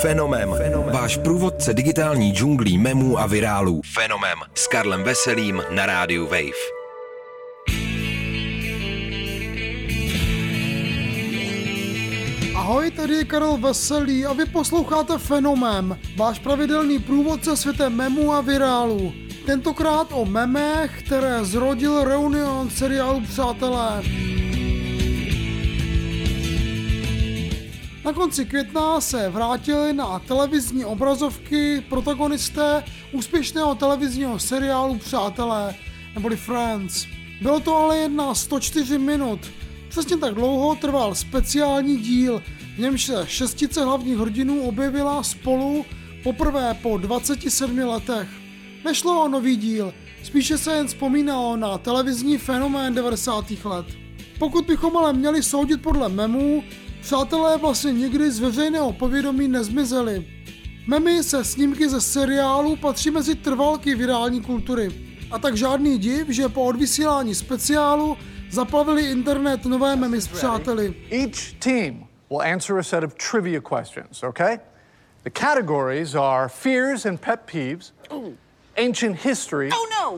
Phenomem. Váš průvodce digitální džunglí memů a virálů. Phenomem s Karlem Veselým na rádiu Wave. Ahoj, tady je Karel Veselý a vy posloucháte Phenomem, váš pravidelný průvodce světem memů a virálů. Tentokrát o memech, které zrodil reunion seriálu Přátelé. Na konci května se vrátili na televizní obrazovky protagonisté úspěšného televizního seriálu Přátelé, neboli Friends. Bylo to ale jen na 104 minut. Přesně tak dlouho trval speciální díl, v němž se šestice hlavních hrdinů objevila spolu poprvé po 27 letech. Nešlo o nový díl, spíše se jen vzpomínalo na televizní fenomén 90. let. Pokud bychom ale měli soudit podle memů, Přátelé vlastně nikdy z veřejného povědomí nezmizeli. Memy se snímky ze seriálu patří mezi trvalky virální kultury. A tak žádný div, že po odvysílání speciálu zaplavili internet nové memy s přáteli. Each team will answer a set of trivia questions, okay? The categories are fears and pet peeves, ancient history. Oh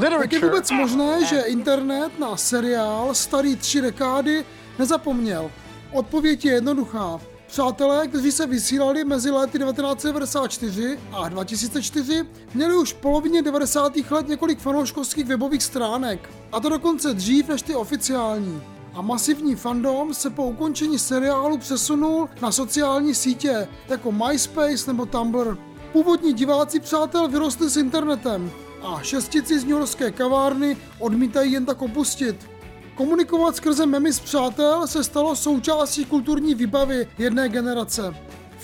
no. Tak je vůbec možné, že internet na seriál starý 3 dekády nezapomněl. Odpověď je jednoduchá. Přátelé, kteří se vysílali mezi lety 1994 a 2004, měli už v polovině 90. let několik fanouškovských webových stránek, a to dokonce dřív než ty oficiální. A masivní fandom se po ukončení seriálu přesunul na sociální sítě, jako MySpace nebo Tumblr. Původní diváci Přátel vyrostli s internetem a šestici z newyorské kavárny odmítají jen tak opustit. Komunikovat skrze memy s přátel se stalo součástí kulturní výbavy jedné generace.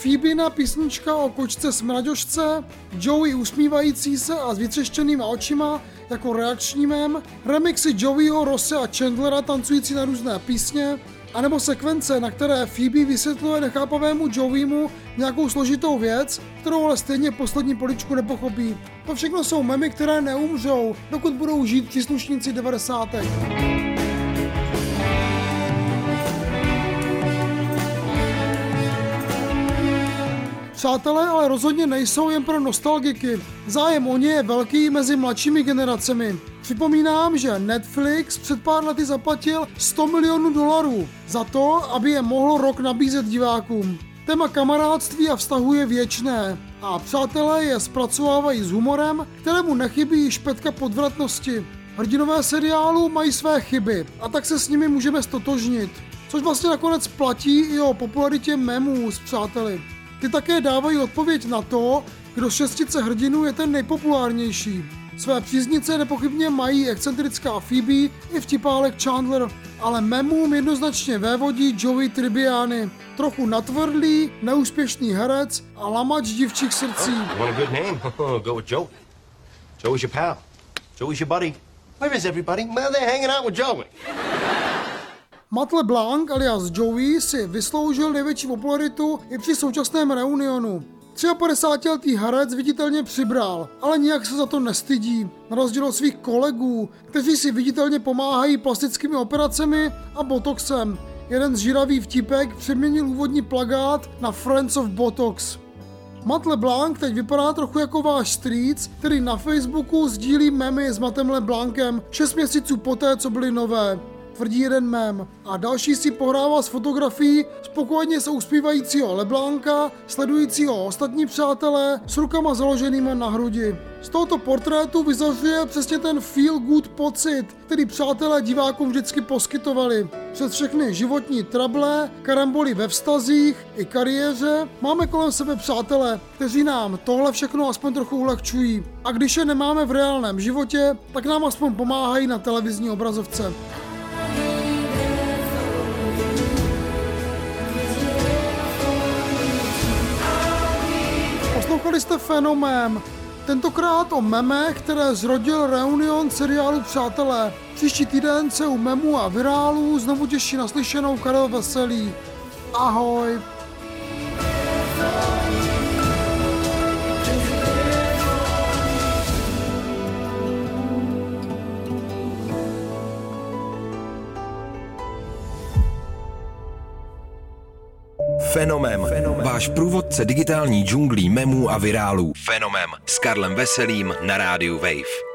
Phoebina písnička o kočce smraďošce, Joey usmívající se a s vytřeštěnýma očima jako reakční mem, remixy Joeyho, Rosse a Chandlera tancující na různé písně, anebo sekvence, na které Phoebe vysvětluje nechápavému Joeymu nějakou složitou věc, kterou ale stejně poslední poličku nepochopí. To všechno jsou memy, které neumřou, dokud budou žít příslušníci 90. Přátelé ale rozhodně nejsou jen pro nostalgiky. Zájem o ně je velký mezi mladšími generacemi. Připomínám, že Netflix před pár lety zaplatil $100 milionů za to, aby je mohlo rok nabízet divákům. Téma kamarádství a vztahu je věčné a Přátelé je zpracovávají s humorem, kterému nechybí špetka podvratnosti. Hrdinové seriálu mají své chyby a tak se s nimi můžeme stotožnit, což vlastně nakonec platí i o popularitě memů s přáteli. Ty také dávají odpověď na to, kdo z šestice hrdinů je ten nejpopulárnější. Své příznice nepochybně mají excentrická Phoebe i vtipálek Chandler, ale memům jednoznačně vévodí Joey Tribbiani, trochu natvrdlý, neúspěšný herec a lamač divčích srdcí. Matt LeBlanc alias Joey si vysloužil největší popularitu i při současném reunionu. 53letý herec viditelně přibral, ale nijak se za to nestydí, na rozdíl od svých kolegů, kteří si viditelně pomáhají plastickými operacemi a botoxem. Jeden zžíravý vtipek přeměnil úvodní plakát na Friends of Botox. Matt LeBlanc teď vypadá trochu jako váš strýc, který na Facebooku sdílí memy s Mattem LeBlancem 6 měsíců poté, co byly nové. Tvrdí jeden mem a další si pohrává s fotografií spokojeně se uspívajícího LeBlanca, sledujícího ostatní přátelé s rukama založenými na hrudi. Z tohoto portrétu vyzařuje přesně ten feel good pocit, který přátelé divákům vždycky poskytovali. Přes všechny životní trable, karamboly ve vztazích i kariéře máme kolem sebe přátelé, kteří nám tohle všechno aspoň trochu ulehčují. A když je nemáme v reálném životě, tak nám aspoň pomáhají na televizní obrazovce. Poslouchali jste Phenomem, tentokrát o memech, které zrodil reunion seriálu Přátelé. Příští týden se u memů a virálů znovu těší na slyšenou Karel Veselý. Ahoj! Phenomem. Váš průvodce digitální džunglí memů a virálů. Phenomem s Karlem Veselým na rádiu Wave.